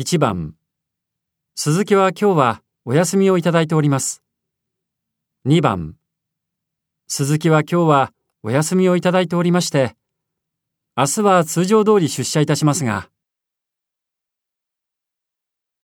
1番、鈴木は今日はお休みをいただいております。2番、鈴木は今日はお休みをいただいておりまして、明日は通常通り出社いたしますが、